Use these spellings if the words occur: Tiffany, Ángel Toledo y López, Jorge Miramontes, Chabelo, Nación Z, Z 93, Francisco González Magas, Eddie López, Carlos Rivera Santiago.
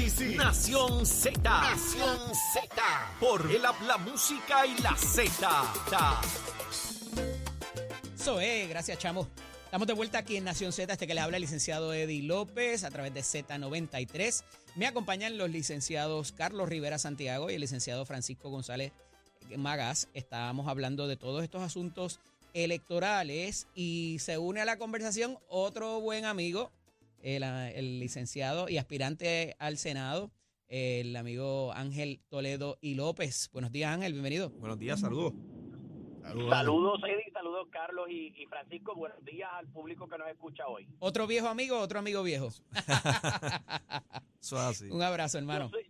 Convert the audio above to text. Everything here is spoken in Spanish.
análisis. Nación Z. Nación Z. Por el habla, música y la Z. Eso es, gracias, chamo. Estamos de vuelta aquí en Nación Z, que les habla el licenciado Eddie López a través de Z 93. Me acompañan los licenciados Carlos Rivera Santiago y el licenciado Francisco González Magas. Estábamos hablando de todos estos asuntos electorales y se une a la conversación otro buen amigo, el licenciado y aspirante al Senado, el amigo Ángel Toledo y López. Buenos días, Ángel, bienvenido. Buenos días, saludos. Saludos, Eddie, saludos, Carlos y Francisco. Buenos días al público que nos escucha hoy. Otro amigo viejo. Eso es así. Un abrazo, hermano. Yo soy,